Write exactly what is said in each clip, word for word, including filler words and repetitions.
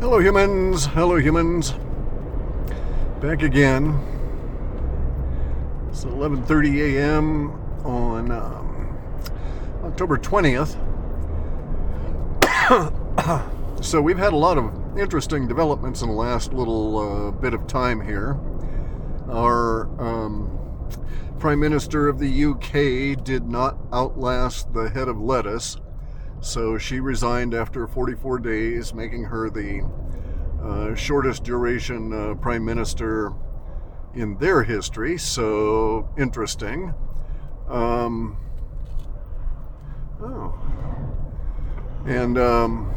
Hello humans, hello humans. Back again. It's eleven thirty a m on um, October twentieth. So we've had a lot of interesting developments in the last little uh, bit of time here. Our um, Prime Minister of the U K did not outlast the head of lettuce. So she resigned after forty-four days, making her the uh, shortest duration uh, prime minister in their history. So interesting. Um, oh, and um,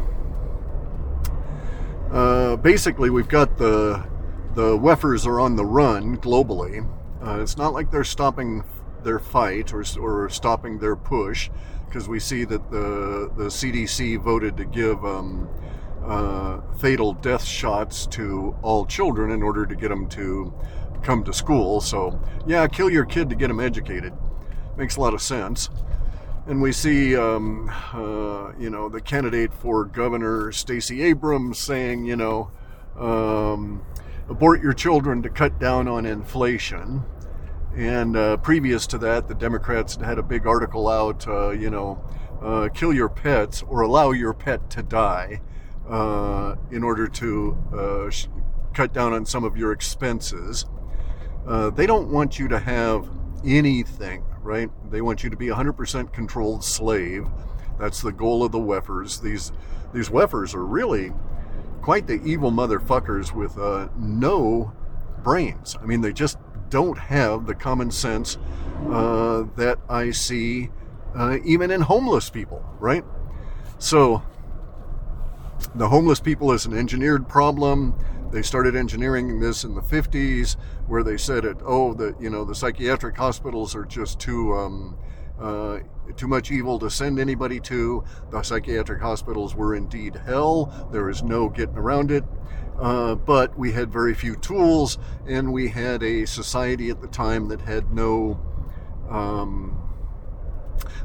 uh, basically, we've got the the W E Fs are on the run globally. Uh, it's not like they're stopping their fight or or stopping their push, because we see that the the C D C voted to give um, uh, fatal death shots to all children in order to get them to come to school. So yeah, kill your kid to get them educated. Makes a lot of sense. And we see, um, uh, you know, the candidate for governor, Stacey Abrams, saying, you know, um, abort your children to cut down on inflation. And uh, previous to that, the Democrats had a big article out, uh, you know, uh, kill your pets or allow your pet to die uh, in order to uh, sh- cut down on some of your expenses. Uh, they don't want you to have anything, right? They want you to be a one hundred percent controlled slave. That's the goal of the W E Fs. These, these W E Fs are really quite the evil motherfuckers with uh, no brains. I mean, they just don't have the common sense uh, that I see uh, even in homeless people, right? So the homeless people is an engineered problem. They started engineering this in the fifties, where they said it, oh, the, you know, the psychiatric hospitals are just too um, uh, too much evil to send anybody to. The psychiatric hospitals were indeed hell. There is no getting around it. Uh, but we had very few tools, and we had a society at the time that had no um,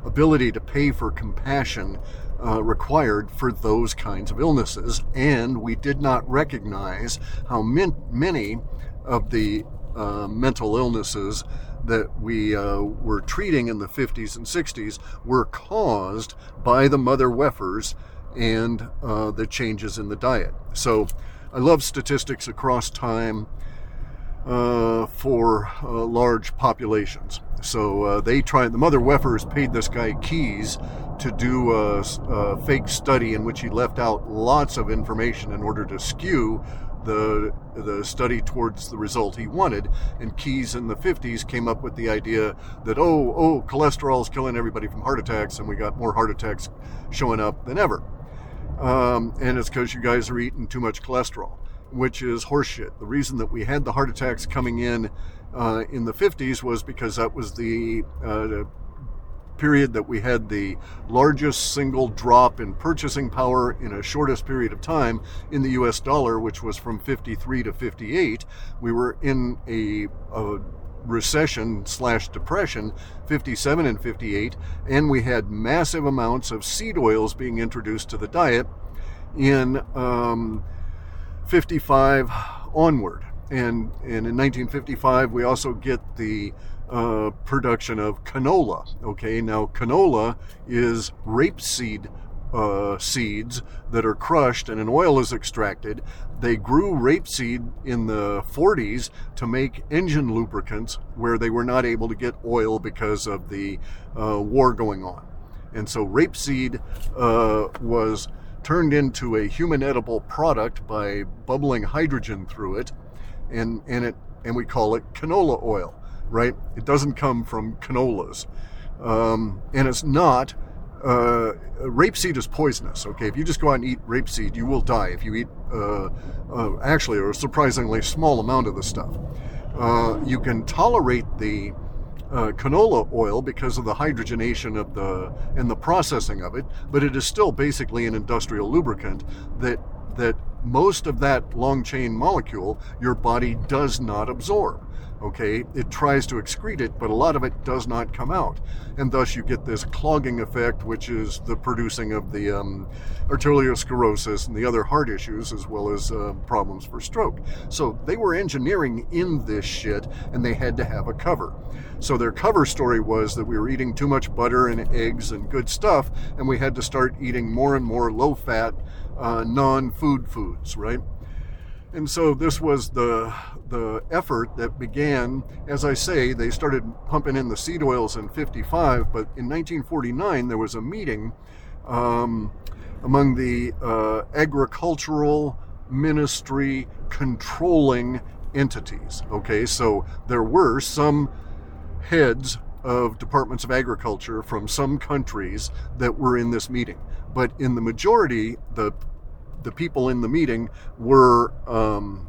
ability to pay for compassion uh, required for those kinds of illnesses. And we did not recognize how min- many of the uh, mental illnesses that we uh, were treating in the fifties and sixties were caused by the mother W E Fs and uh, the changes in the diet. So I love statistics across time uh, for uh, large populations. So uh, they tried, the mother W E Fs paid this guy Keyes to do a, a fake study in which he left out lots of information in order to skew the the study towards the result he wanted. And Keyes in the fifties came up with the idea that, oh, oh, cholesterol's killing everybody from heart attacks, and we got more heart attacks showing up than ever. Um, and it's because you guys are eating too much cholesterol, which is horseshit. The reason that we had the heart attacks coming in uh, in the fifties was because that was the uh, period that we had the largest single drop in purchasing power in a shortest period of time in the U S dollar, which was from fifty-three to fifty-eight. We were in a, a recession slash depression, fifty-seven and fifty-eight, and we had massive amounts of seed oils being introduced to the diet in um, fifty-five onward. And, and in nineteen fifty-five, we also get the uh, production of canola. Okay, now canola is rapeseed uh, seeds that are crushed and an oil is extracted. They grew rapeseed in the forties to make engine lubricants, where they were not able to get oil because of the uh, war going on. And so rapeseed uh, was turned into a human edible product by bubbling hydrogen through it, and and it and we call it canola oil, right? It doesn't come from canolas, um, and it's not. Uh, rapeseed is poisonous, okay? If you just go out and eat rapeseed, you will die if you eat, uh, uh, actually, a surprisingly small amount of the stuff. Uh, you can tolerate the uh, canola oil because of the hydrogenation of the and the processing of it, but it is still basically an industrial lubricant that that most of that long-chain molecule your body does not absorb. okay? It tries to excrete it, but a lot of it does not come out. And thus you get this clogging effect, which is the producing of the um, arteriosclerosis and the other heart issues, as well as uh, problems for stroke. So they were engineering in this shit, and they had to have a cover. So their cover story was that we were eating too much butter and eggs and good stuff, and we had to start eating more and more low-fat, uh, non-food foods, right? And so this was the the effort that began. As I say, they started pumping in the seed oils in fifty-five, but in nineteen forty-nine, there was a meeting um, among the uh, agricultural ministry controlling entities, okay? So there were some heads of departments of agriculture from some countries that were in this meeting. But in the majority, the the people in the meeting were um,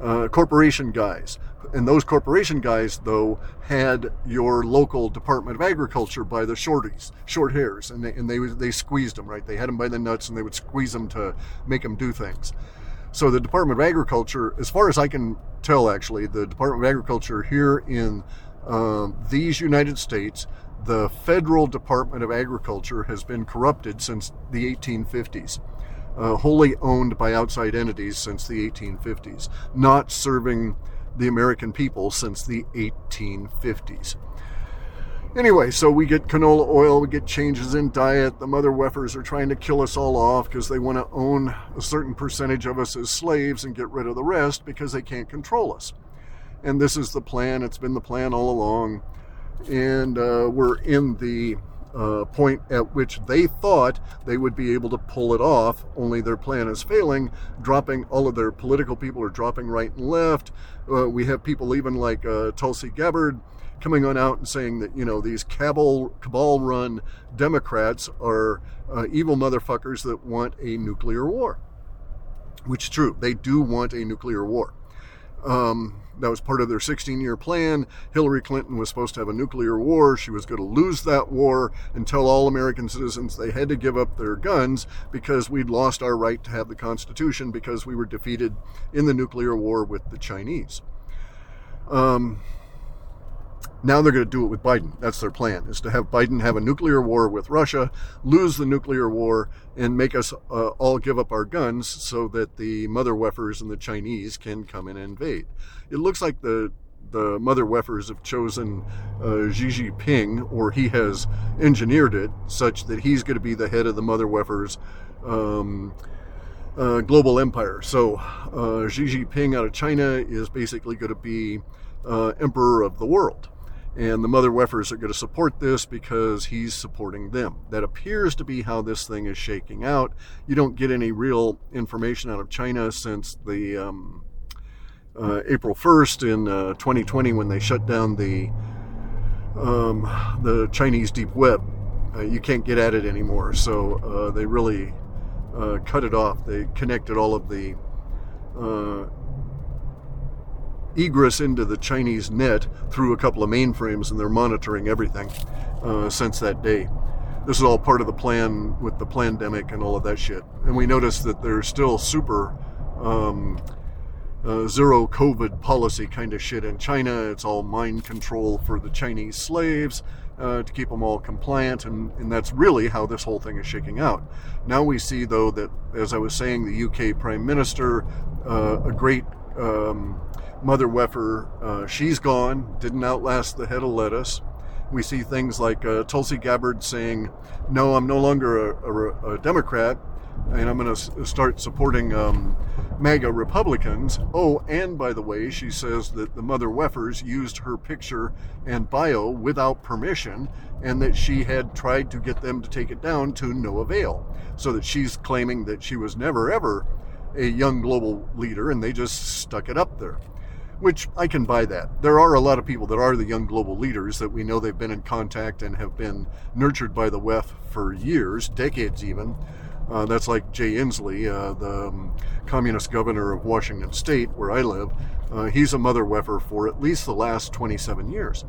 uh, corporation guys. And those corporation guys, though, had your local Department of Agriculture by the shorties, short hairs, and they, and they, they squeezed them, right? They had them by the nuts, and they would squeeze them to make them do things. So the Department of Agriculture, as far as I can tell, actually, the Department of Agriculture here in um, these United States, the federal Department of Agriculture has been corrupted since the eighteen fifties. Uh, wholly owned by outside entities since the eighteen fifties, not serving the American people since the eighteen fifties. Anyway, so we get canola oil, we get changes in diet, the mother weffers are trying to kill us all off because they want to own a certain percentage of us as slaves and get rid of the rest because they can't control us. And this is the plan, it's been the plan all along, and uh, we're in the Uh, point at which they thought they would be able to pull it off, only their plan is failing. Dropping all of their political people are dropping right and left. Uh, we have people even like uh, Tulsi Gabbard coming on out and saying that, you know, these cabal, cabal-run Democrats are uh, evil motherfuckers that want a nuclear war, which is true. They do want a nuclear war. Um, that was part of their sixteen-year plan. Hillary Clinton was supposed to have a nuclear war. She was going to lose that war and tell all American citizens they had to give up their guns because we'd lost our right to have the Constitution because we were defeated in the nuclear war with the Chinese. Um, now they're going to do it with Biden. That's their plan, is to have Biden have a nuclear war with Russia, lose the nuclear war, and make us uh, all give up our guns so that the mother weffers and the Chinese can come and invade. It looks like the the mother weffers have chosen uh, Xi Jinping, or he has engineered it such that he's going to be the head of the mother weffers um, uh, global empire. So uh, Xi Jinping out of China is basically going to be uh, emperor of the world. And the mother weffers are going to support this because he's supporting them. That appears to be how this thing is shaking out. You don't get any real information out of China since the um, uh, April first in uh, twenty twenty, when they shut down the um, the Chinese deep web. Uh, you can't get at it anymore. So uh, they really uh, cut it off. They connected all of the Uh, egress into the Chinese net through a couple of mainframes, and they're monitoring everything uh, since that day. This is all part of the plan with the pandemic and all of that shit. And we notice that they're still super um, uh, zero COVID policy kind of shit in China. It's all mind control for the Chinese slaves uh, to keep them all compliant, and, and that's really how this whole thing is shaking out. Now we see, though, that, as I was saying, the U K Prime Minister, uh, a great um, mother weffer, uh, she's gone, didn't outlast the head of lettuce. We see things like uh, Tulsi Gabbard saying, no, I'm no longer a, a, a Democrat, and I'm going to start supporting um, MAGA Republicans. Oh, and by the way, she says that the mother weffers used her picture and bio without permission, and that she had tried to get them to take it down to no avail. So that she's claiming that she was never, ever a young global leader, and they just stuck it up there. Which I can buy that. There are a lot of people that are the young global leaders that we know they've been in contact and have been nurtured by the W E F for years, decades even. Uh, that's like Jay Inslee, uh, the um, communist governor of Washington State, where I live. Uh, he's a mother W E F-er for at least the last twenty-seven years.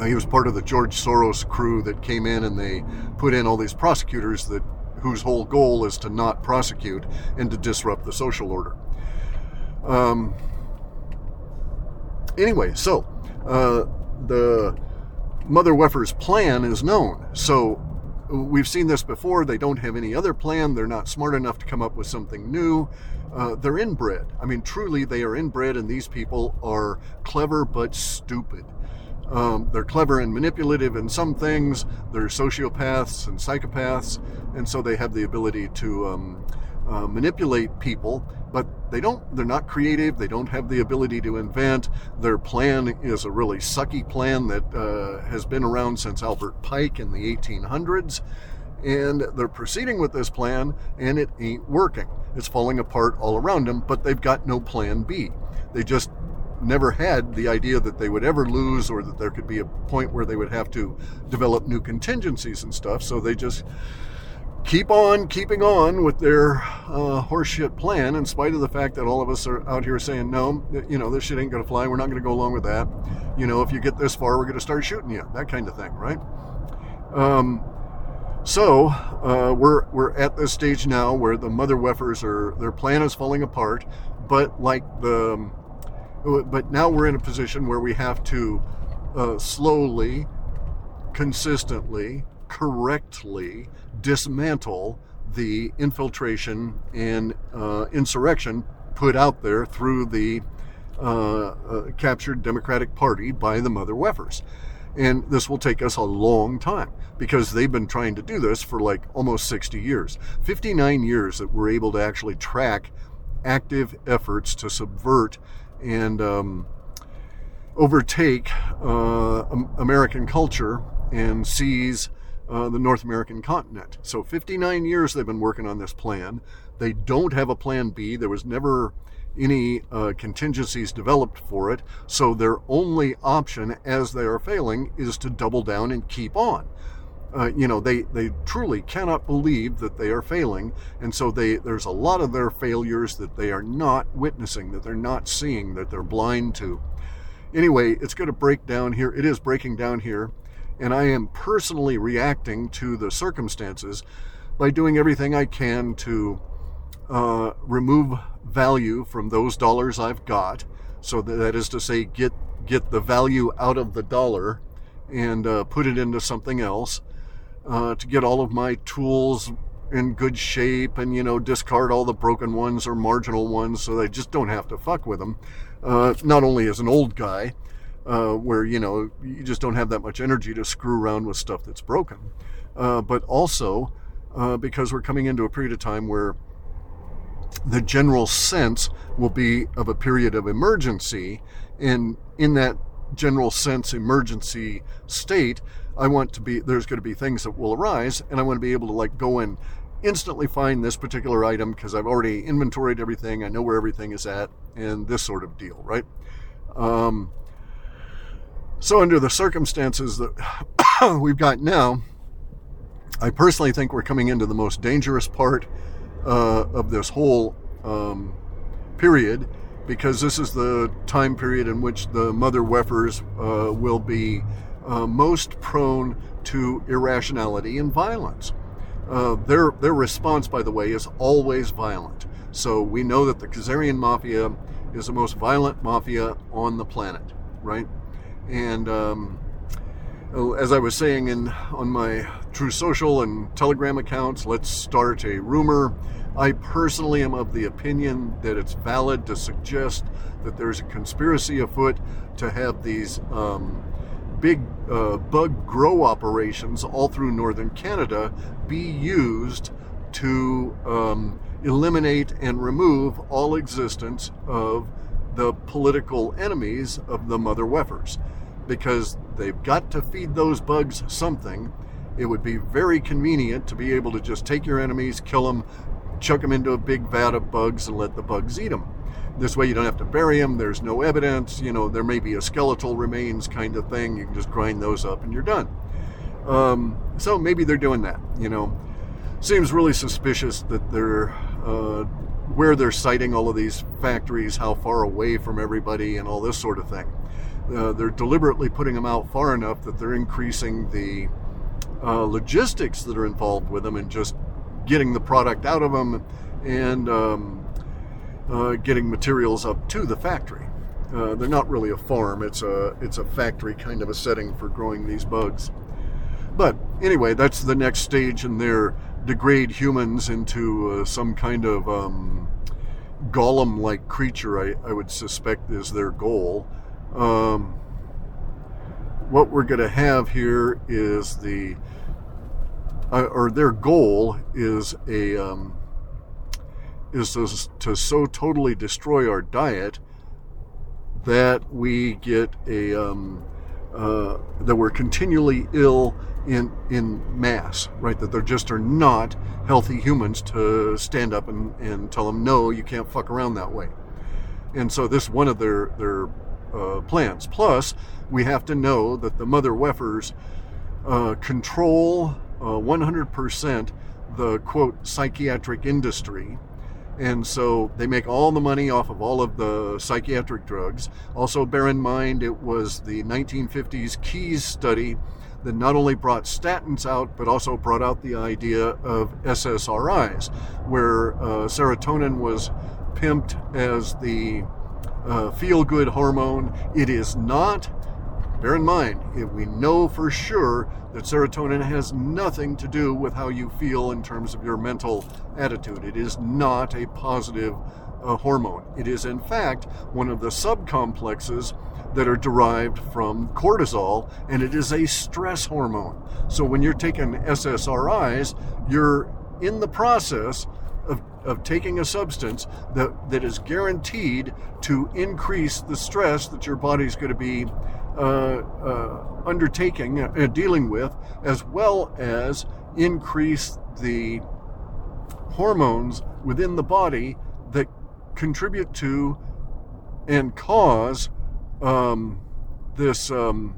Uh, he was part of the George Soros crew that came in and they put in all these prosecutors that whose whole goal is to not prosecute and to disrupt the social order. Um... Anyway, so uh, the Mother Weffer's plan is known. So we've seen this before. They don't have any other plan. They're not smart enough to come up with something new. Uh, they're inbred. I mean, truly, they are inbred, and these people are clever but stupid. Um, they're clever and manipulative in some things. They're sociopaths and psychopaths, and so they have the ability to um, uh, manipulate people, but they don't, they're not creative. They don't have the ability to invent. Their plan is a really sucky plan that uh, has been around since Albert Pike in the eighteen hundreds, and they're proceeding with this plan, and it ain't working. It's falling apart all around them, but they've got no plan B. They just never had the idea that they would ever lose, or that there could be a point where they would have to develop new contingencies and stuff. So they just keep on keeping on with their uh, horseshit plan, in spite of the fact that all of us are out here saying, no, you know, this shit ain't going to fly. We're not going to go along with that. You know, if you get this far, we're going to start shooting you. That kind of thing, right? Um, so uh, we're we're at this stage now where the Mother Weffers are, their plan is falling apart, but like the... But now we're in a position where we have to uh, slowly, consistently, correctly dismantle the infiltration and uh, insurrection put out there through the uh, uh, captured Democratic Party by the Mother Weffers. And this will take us a long time, because they've been trying to do this for like almost sixty years. fifty-nine years that we're able to actually track active efforts to subvert and um, overtake uh, American culture and seize uh, the North American continent. So fifty-nine years they've been working on this plan. They don't have a plan B. There was never any uh, contingencies developed for it. So their only option, as they are failing, is to double down and keep on. Uh, you know, they, they truly cannot believe that they are failing. And so they, there's a lot of their failures that they are not witnessing, that they're not seeing, that they're blind to. Anyway, it's going to break down here. It is breaking down here. And I am personally reacting to the circumstances by doing everything I can to uh, remove value from those dollars I've got. So that is to say, get, get the value out of the dollar and uh, put it into something else. Uh, to get all of my tools in good shape, and, you know, discard all the broken ones or marginal ones so they just don't have to fuck with them. Uh, not only as an old guy, uh, where, you know, you just don't have that much energy to screw around with stuff that's broken, uh, but also uh, because we're coming into a period of time where the general sense will be of a period of emergency, and in that general sense emergency state, I want to be, there's going to be things that will arise, and I want to be able to like go and instantly find this particular item because I've already inventoried everything. I know where everything is at, and this sort of deal, right? Um, so under the circumstances that we've got now, I personally think we're coming into the most dangerous part uh, of this whole um, period, because this is the time period in which the Mother Weffers uh, will be Uh, most prone to irrationality and violence. Uh, their their response, by the way, is always violent. So we know that the Khazarian Mafia is the most violent mafia on the planet, right? And um, as I was saying in on my True Social and Telegram accounts, let's start a rumor. I personally am of the opinion that it's valid to suggest that there's a conspiracy afoot to have these um, big uh, bug grow operations all through northern Canada be used to um, eliminate and remove all existence of the political enemies of the Mother Weffers, because they've got to feed those bugs something. It would be very convenient to be able to just take your enemies, kill them, chuck them into a big vat of bugs and let the bugs eat them. This way you don't have to bury them. There's no evidence. You know, there may be a skeletal remains kind of thing. You can just grind those up and you're done. Um, so maybe they're doing that, you know. Seems really suspicious that they're, uh, where they're siting all of these factories, how far away from everybody and all this sort of thing. Uh, they're deliberately putting them out far enough that they're increasing the uh, logistics that are involved with them and just getting the product out of them and... Um, Uh, getting materials up to the factory. Uh, they're not really a farm, it's a it's a factory kind of a setting for growing these bugs. But anyway, that's the next stage in their degrade humans into uh, some kind of um, golem-like creature, I, I would suspect is their goal. Um, what we're going to have here is the, uh, or their goal is a, um, is to, to so totally destroy our diet that we get a, um, uh, that we're continually ill in in mass, right? That there just are not healthy humans to stand up and, and tell them, no, you can't fuck around that way. And so this is one of their, their uh, plans. Plus, we have to know that the mother weffers uh, control uh, one hundred percent the, quote, psychiatric industry. And so they make all the money off of all of the psychiatric drugs. Also, bear in mind, it was the nineteen fifties Keyes study that not only brought statins out, but also brought out the idea of S S R Is, where uh, serotonin was pimped as the uh, feel-good hormone. It is not. Bear in mind, if we know for sure that serotonin has nothing to do with how you feel in terms of your mental attitude. It is not a positive uh, hormone. It is, in fact, one of the subcomplexes that are derived from cortisol, and it is a stress hormone. So when you're taking S S R Is, you're in the process of, of taking a substance that, that is guaranteed to increase the stress that your body's going to be Uh, uh, undertaking, uh, dealing with, as well as increase the hormones within the body that contribute to and cause um, this um,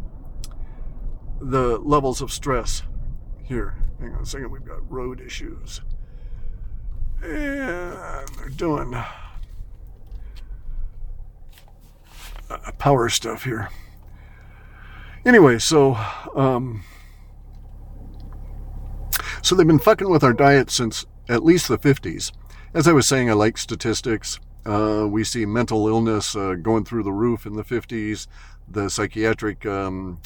the levels of stress. Here, hang on a second. We've got road issues, and they're doing uh, power stuff here. Anyway, so um, so they've been fucking with our diet since at least the fifties. As I was saying, I like statistics. Uh, we see mental illness uh, going through the roof in the fifties. The psychiatric um,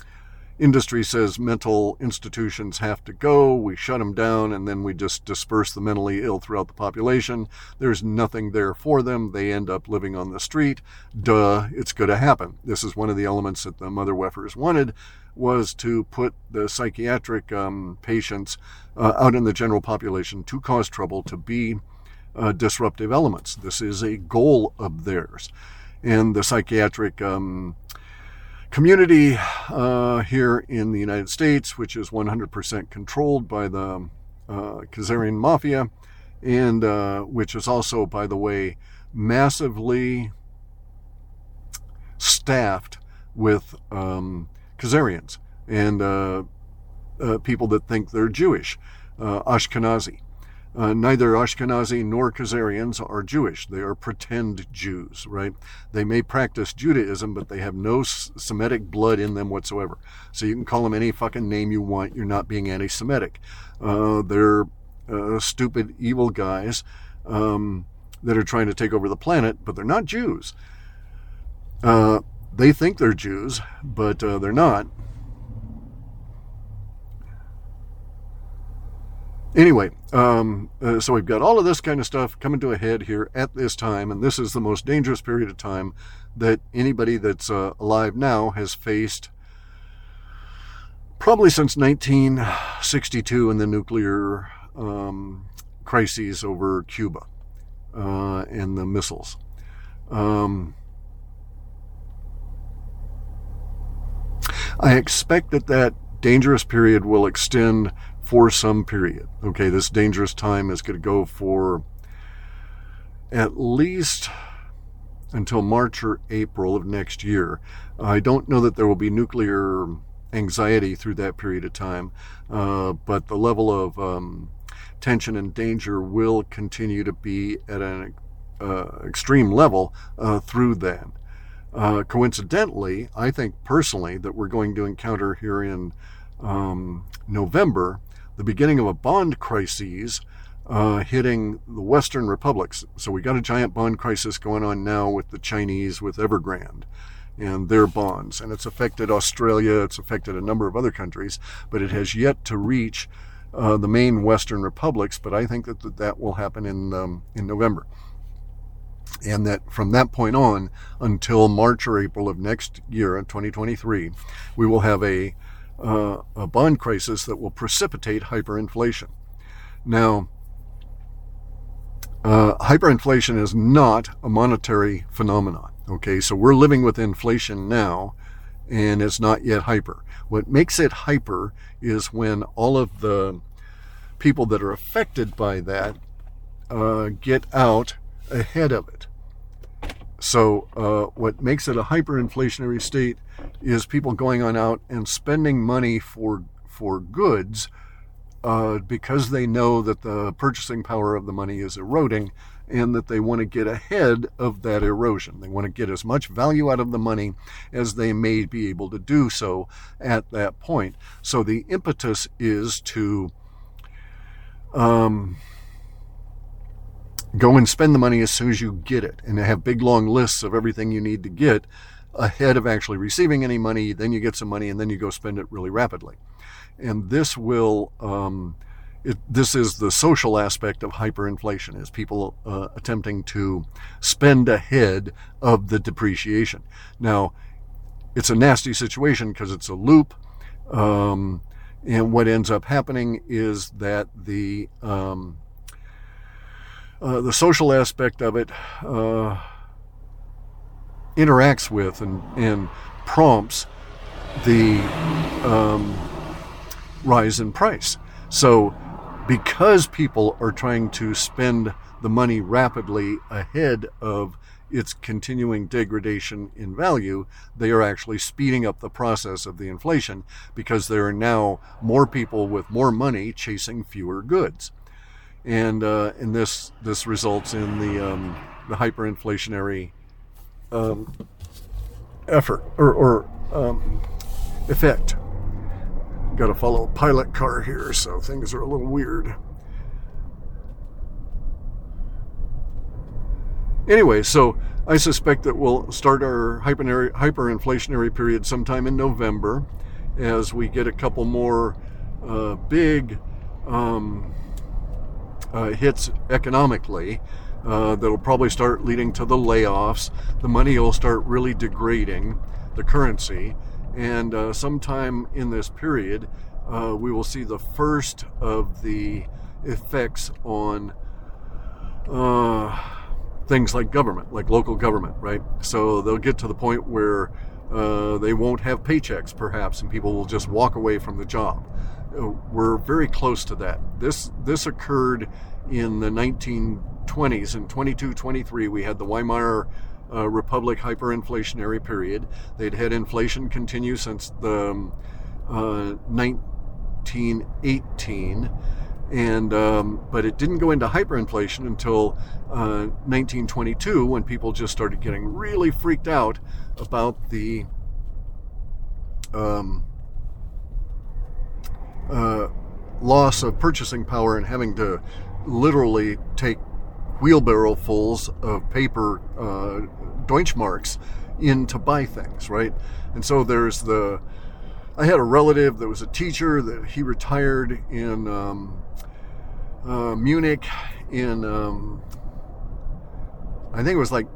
industry says mental institutions have to go. We shut them down, and then we just disperse the mentally ill throughout the population. There's nothing there for them. They end up living on the street. Duh, it's going to happen. This is one of the elements that the mother weffers wanted, was to put the psychiatric um, patients uh, out in the general population to cause trouble, to be uh, disruptive elements. This is a goal of theirs. And the psychiatric um community uh, here in the United States, which is one hundred percent controlled by the uh, Khazarian Mafia, and uh, which is also, by the way, massively staffed with um, Khazarians and uh, uh, people that think they're Jewish, uh, Ashkenazi. Uh, neither Ashkenazi nor Khazarians are Jewish. They are pretend Jews, right? They may practice Judaism, but they have no Semitic blood in them whatsoever. So you can call them any fucking name you want. You're not being anti-Semitic. Uh, they're uh, stupid, evil guys um, that are trying to take over the planet, but they're not Jews. Uh, they think they're Jews, but uh, they're not. Anyway, um, uh, so we've got all of this kind of stuff coming to a head here at this time, and this is the most dangerous period of time that anybody that's uh, alive now has faced, probably since nineteen sixty-two and the nuclear um, crises over Cuba uh, and the missiles. Um, I expect that that dangerous period will extend for some period. Okay, this dangerous time is going to go for at least until March or April of next year. I don't know that there will be nuclear anxiety through that period of time, uh, but the level of um, tension and danger will continue to be at an uh, extreme level uh, through that. Uh, coincidentally, I think personally that we're going to encounter here in um, November the beginning of a bond crisis uh, hitting the Western republics. So we got a giant bond crisis going on now with the Chinese, with Evergrande and their bonds. And it's affected Australia, it's affected a number of other countries, but it has yet to reach uh, the main Western republics. But I think that th- that will happen in um, in November. And that from that point on until March or April of next year, twenty twenty-three, we will have a uh, a bond crisis that will precipitate hyperinflation. Now, uh, hyperinflation is not a monetary phenomenon. Okay, so we're living with inflation now, and it's not yet hyper. What makes it hyper is when all of the people that are affected by that uh, get out ahead of it. So uh, what makes it a hyperinflationary state is people going on out and spending money for for goods uh, because they know that the purchasing power of the money is eroding and that they want to get ahead of that erosion. They want to get as much value out of the money as they may be able to do so at that point. So the impetus is to um, go and spend the money as soon as you get it, and have big long lists of everything you need to get ahead of actually receiving any money. Then you get some money, and then you go spend it really rapidly. And this will, um, it, this is the social aspect of hyperinflation, is people uh, attempting to spend ahead of the depreciation. Now, it's a nasty situation because it's a loop. Um, and what ends up happening is that the, um, Uh, the social aspect of it uh, interacts with and, and prompts the um, rise in price. So because people are trying to spend the money rapidly ahead of its continuing degradation in value, they are actually speeding up the process of the inflation because there are now more people with more money chasing fewer goods. And uh, and this this results in the um, the hyperinflationary um, effort or, or um, effect. Got to follow a pilot car here, so things are a little weird. Anyway, so I suspect that we'll start our hyper hyperinflationary period sometime in November, as we get a couple more uh, big. Um, Uh, hits economically uh, that'll probably start leading to the layoffs. The money will start really degrading the currency, and uh, sometime in this period uh, we will see the first of the effects on uh, things like government, like local government, right? So they'll get to the point where uh, they won't have paychecks perhaps, and people will just walk away from the job. We're very close to that. This this occurred in the nineteen twenties. In twenty-two twenty-three, we had the Weimar uh, Republic hyperinflationary period. They'd had inflation continue since the um, uh, nineteen eighteen, and um, but it didn't go into hyperinflation until uh, nineteen twenty-two, when people just started getting really freaked out about the. Um, Uh, loss of purchasing power and having to literally take wheelbarrowfuls of paper uh, Deutschmarks in to buy things, right? And so there's the, I had a relative that was a teacher that he retired in um, uh, Munich in, um, I think it was like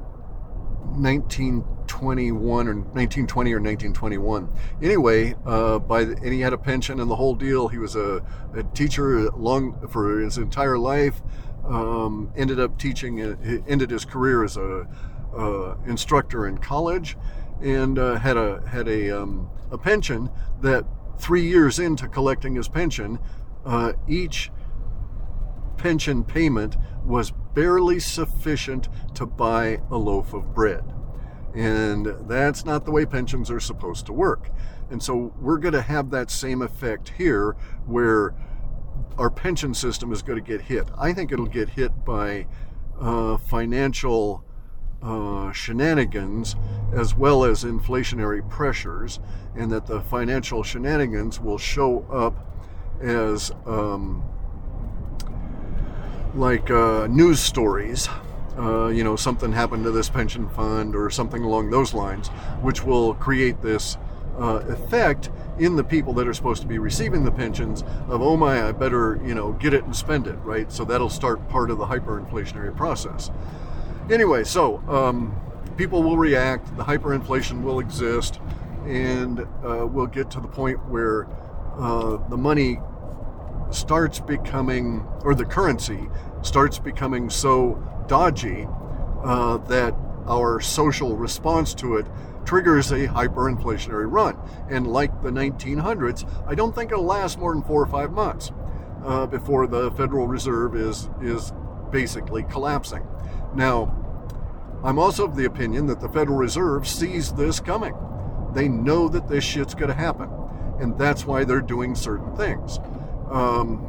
nineteen twenty-one or nineteen twenty or nineteen twenty-one. Anyway, uh, by the, and he had a pension and the whole deal. He was a, a teacher long for his entire life. Um, ended up teaching. Uh, ended his career as a uh, instructor in college, and uh, had a had a um, a pension that three years into collecting his pension, uh, each pension payment was barely sufficient to buy a loaf of bread. And that's not the way pensions are supposed to work. And so we're going to have that same effect here, where our pension system is going to get hit. I think it'll get hit by uh, financial uh, shenanigans as well as inflationary pressures, and that the financial shenanigans will show up as um, like uh, news stories, uh, you know, something happened to this pension fund or something along those lines, which will create this uh, effect in the people that are supposed to be receiving the pensions of, oh my, I better, you know, get it and spend it, right? So that'll start part of the hyperinflationary process. Anyway, so um, people will react, the hyperinflation will exist, and uh, we'll get to the point where uh, the money starts becoming, or the currency starts becoming so dodgy uh, that our social response to it triggers a hyperinflationary run. And like the nineteen hundreds, I don't think it'll last more than four or five months uh, before the Federal Reserve is is basically collapsing. Now, I'm also of the opinion that the Federal Reserve sees this coming. They know that this shit's going to happen, and that's why they're doing certain things. Um,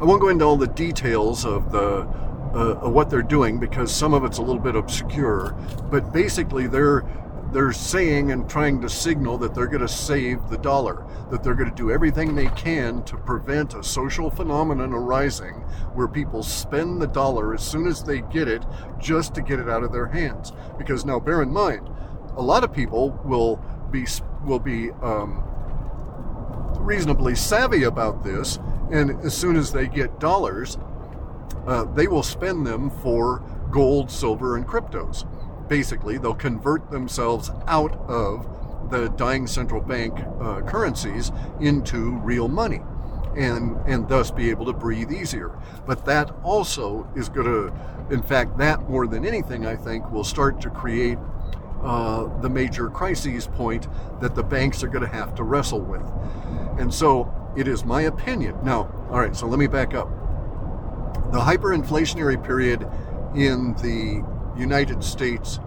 I won't go into all the details of the uh, of what they're doing, because some of it's a little bit obscure. But basically, they're they're saying and trying to signal that they're going to save the dollar, that they're going to do everything they can to prevent a social phenomenon arising where people spend the dollar as soon as they get it, just to get it out of their hands. Because now, bear in mind, a lot of people will be will be um, reasonably savvy about this, and as soon as they get dollars, uh, they will spend them for gold, silver, and cryptos. Basically, they'll convert themselves out of the dying central bank uh, currencies into real money, and and thus be able to breathe easier. But that also is going to, in fact, that more than anything, I think, will start to create Uh, the major crises point that the banks are going to have to wrestle with. And so it is my opinion. Now, all right, so let me back up. The hyperinflationary period in the United States,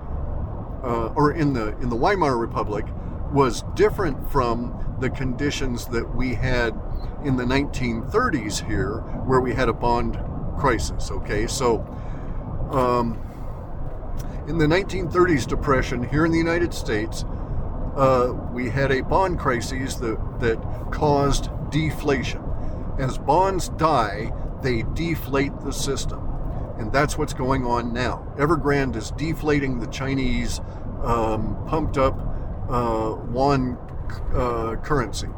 uh, or in the in the Weimar Republic, was different from the conditions that we had in the nineteen thirties here, where we had a bond crisis, okay? So, um, in the nineteen thirties depression here in the United States, uh, we had a bond crisis that, that caused deflation. As bonds die, they deflate the system. And that's what's going on now. Evergrande is deflating the Chinese um, pumped up uh, yuan uh, currency.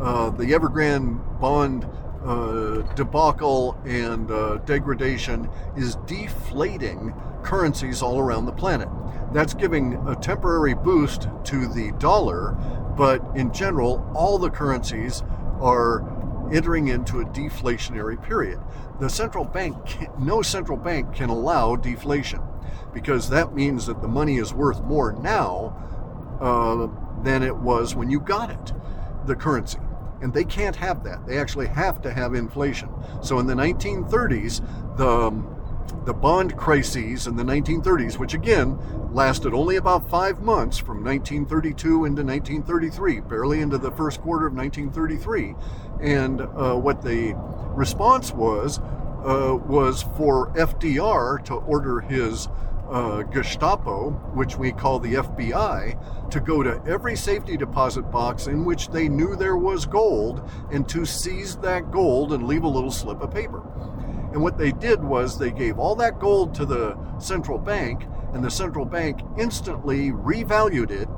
Uh, the Evergrande bond uh, debacle and uh, degradation is deflating currencies all around the planet. That's giving a temporary boost to the dollar, but in general, all the currencies are entering into a deflationary period. The central bank, can, no central bank can allow deflation, because that means that the money is worth more now uh, than it was when you got it, the currency. And they can't have that. They actually have to have inflation. So in the nineteen thirties, the um, The bond crises in the nineteen thirties, which again lasted only about five months from nineteen thirty-two into nineteen thirty-three, barely into the first quarter of nineteen thirty-three. And uh, what the response was, uh, was for F D R to order his uh, Gestapo, which we call the F B I, to go to every safety deposit box in which they knew there was gold and to seize that gold and leave a little slip of paper. And what they did was they gave all that gold to the central bank, and the central bank instantly revalued it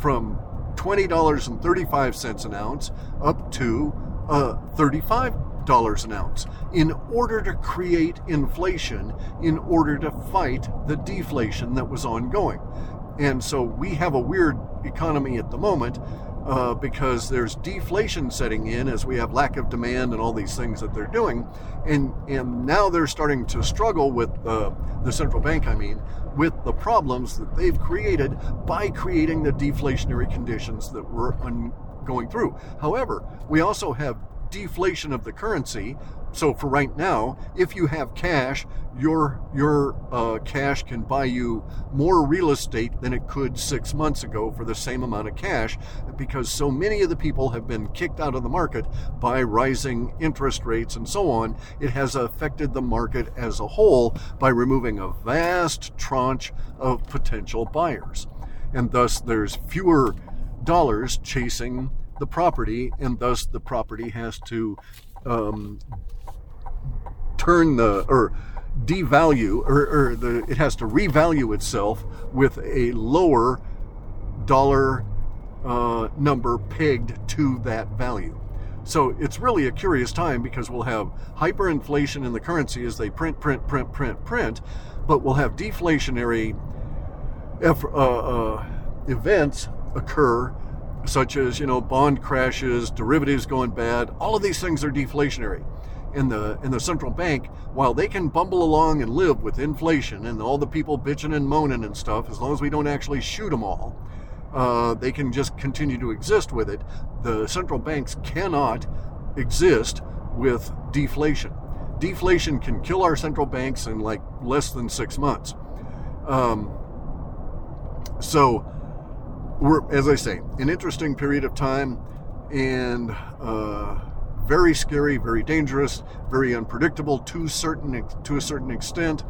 from twenty dollars and thirty-five cents an ounce up to uh, thirty-five dollars an ounce in order to create inflation, in order to fight the deflation that was ongoing. And so we have a weird economy at the moment Uh, because there's deflation setting in as we have lack of demand and all these things that they're doing. And and now they're starting to struggle with uh, the central bank, I mean, with the problems that they've created by creating the deflationary conditions that we're un- going through. However, we also have deflation of the currency. So for right now, if you have cash, your your uh, cash can buy you more real estate than it could six months ago for the same amount of cash, because so many of the people have been kicked out of the market by rising interest rates and so on. It has affected the market as a whole by removing a vast tranche of potential buyers. And thus there's fewer dollars chasing the property, and thus the property has to um, turn the, or devalue, or, or the, it has to revalue itself with a lower dollar uh, number pegged to that value. So it's really a curious time, because we'll have hyperinflation in the currency as they print, print, print, print, print, but we'll have deflationary eff- uh, uh, events occur, such as, you know, bond crashes, derivatives going bad. All of these things are deflationary. In the in the central bank, while they can bumble along and live with inflation and all the people bitching and moaning and stuff, as long as we don't actually shoot them all, Uh, they can just continue to exist with it. The central banks cannot exist with deflation. Deflation can kill our central banks in like less than six months. Um, so we're, as I say, an interesting period of time, and uh, very scary, very dangerous, very unpredictable to certain to a certain extent.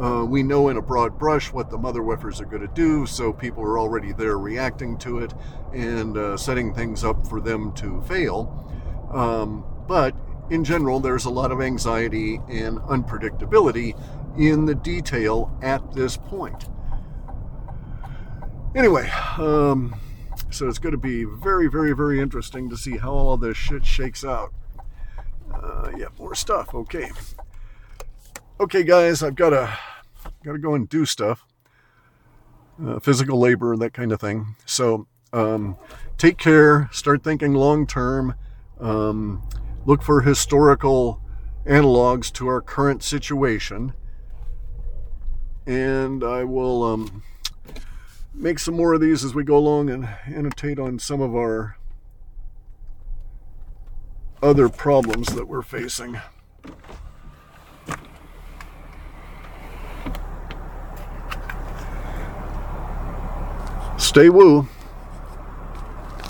Uh, we know in a broad brush what the mother whiffers are going to do, so people are already there reacting to it and uh, setting things up for them to fail. Um, but in general, there's a lot of anxiety and unpredictability in the detail at this point. Anyway, um, so it's going to be very, very, very interesting to see how all this shit shakes out. Uh, yeah, more stuff. Okay. Okay, guys, I've got to got to go and do stuff, uh, physical labor, that kind of thing. So um, take care, start thinking long term, um, look for historical analogs to our current situation, and I will um, make some more of these as we go along and annotate on some of our other problems that we're facing. Stay woo.